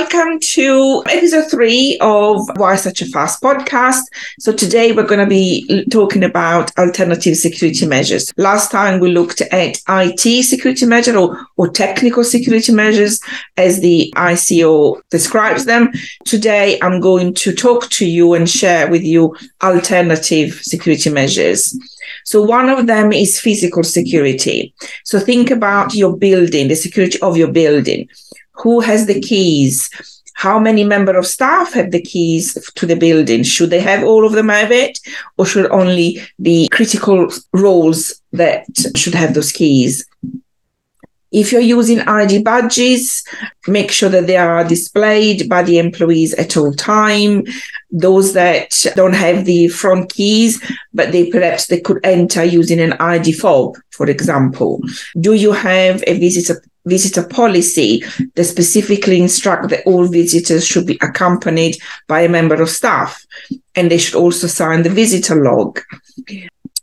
Welcome to episode 3 of Why Such a Fast podcast. So today we're going to be talking about alternative security measures. Last time we looked at IT security measure or technical security measures as the ICO describes them. Today I'm going to talk to you and share with you alternative security measures. So one of them is physical security. So think about your building, the security of your building. Who has the keys? How many members of staff have the keys to the building? Should they have all of them have it? Or should only the critical roles that should have those keys? If you're using ID badges, make sure that they are displayed by the employees at all time. Those that don't have the front keys, but they could enter using an ID fob, for example. Do you have a visitor policy that specifically instructs that all visitors should be accompanied by a member of staff, and they should also sign the visitor log?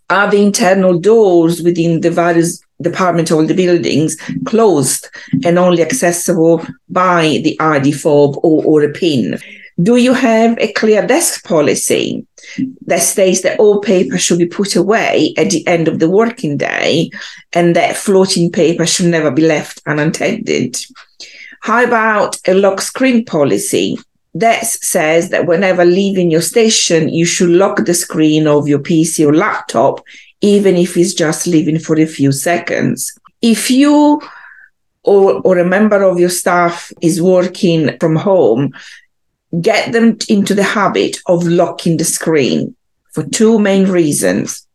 Are the internal doors within the various department of the buildings closed and only accessible by the ID fob or a PIN? Do you have a clear desk policy that states that all paper should be put away at the end of the working day and that floating paper should never be left unattended? How about a lock screen policy that says that whenever leaving your station, you should lock the screen of your PC or laptop, even if it's just leaving for a few seconds? If you or a member of your staff is working from home, get them into the habit of locking the screen for two main reasons.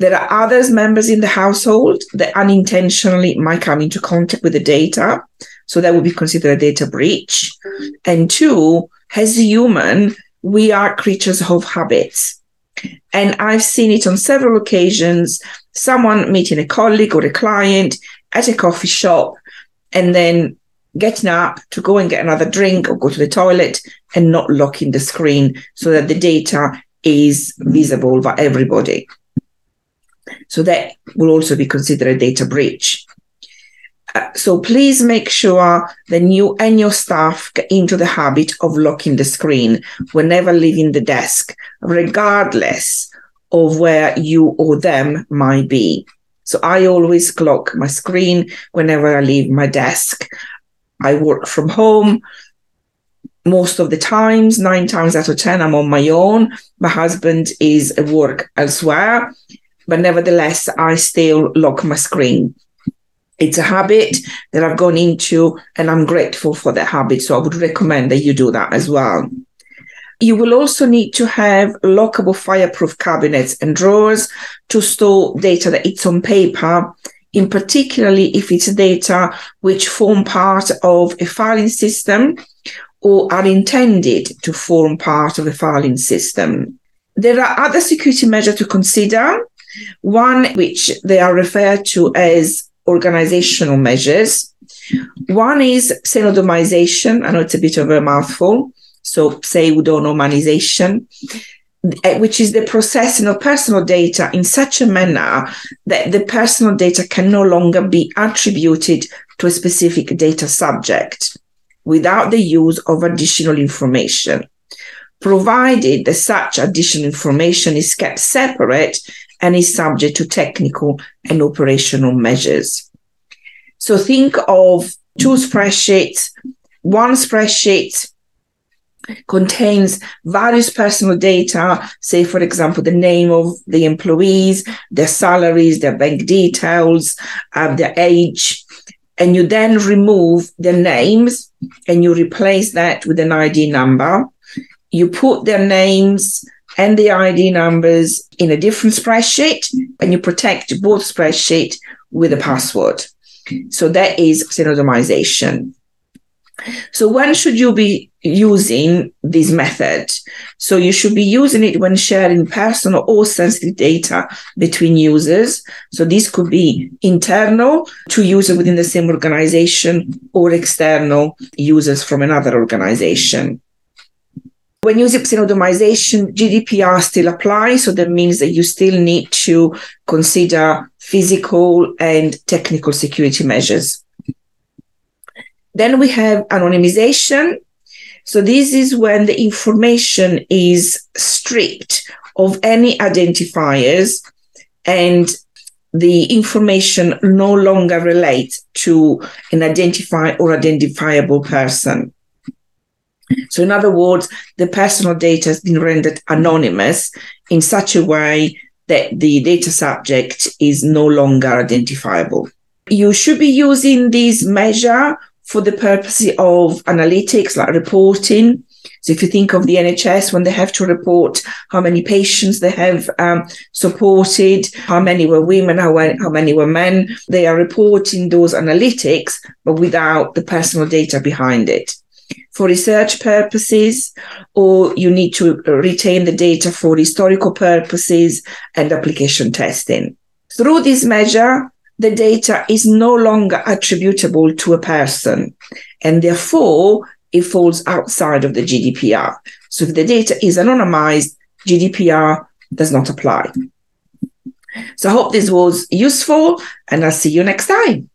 There are other members in the household that unintentionally might come into contact with the data, so that would be considered a data breach. And two, as a human, we are creatures of habits. And I've seen it on several occasions, someone meeting a colleague or a client at a coffee shop and then getting up to go and get another drink or go to the toilet and not locking the screen so that the data is visible by everybody. So that will also be considered a data breach. So please make sure that you and your staff get into the habit of locking the screen whenever leaving the desk, regardless of where you or them might be. So I always lock my screen whenever I leave my desk. I work from home most of the times. 9 times out of 10, I'm on my own. My husband is at work elsewhere, but nevertheless, I still lock my screen. It's a habit that I've gone into, and I'm grateful for that habit. So I would recommend that you do that as well. You will also need to have lockable fireproof cabinets and drawers to store data that it's on paper, in particularly if it's data which form part of a filing system or are intended to form part of a filing system. There are other security measures to consider, one which they are referred to as organizational measures. One is pseudonymization. I know it's a bit of a mouthful, so pseudonymization, which is the processing of personal data in such a manner that the personal data can no longer be attributed to a specific data subject without the use of additional information, provided that such additional information is kept separate and is subject to technical and operational measures. So think of two spreadsheets. One spreadsheet contains various personal data, say, for example, the name of the employees, their salaries, their bank details, their age, and you then remove their names and you replace that with an ID number. You put their names and the ID numbers in a different spreadsheet, and you protect both spreadsheets with a password. So that is pseudonymization. So when should you be using this method? So you should be using it when sharing personal or sensitive data between users. So this could be internal to users within the same organization or external users from another organization. When using pseudonymization, GDPR still applies, so that means that you still need to consider physical and technical security measures. Then we have anonymization. So this is when the information is stripped of any identifiers and the information no longer relates to an identified or identifiable person. So in other words, the personal data has been rendered anonymous in such a way that the data subject is no longer identifiable. You should be using this measure for the purpose of analytics like reporting. So if you think of the NHS, when they have to report how many patients they have supported, how many were women, how many were men, they are reporting those analytics, but without the personal data behind it. For research purposes, or you need to retain the data for historical purposes and application testing. Through this measure, the data is no longer attributable to a person, and therefore it falls outside of the GDPR. So if the data is anonymized, GDPR does not apply. So I hope this was useful, and I'll see you next time.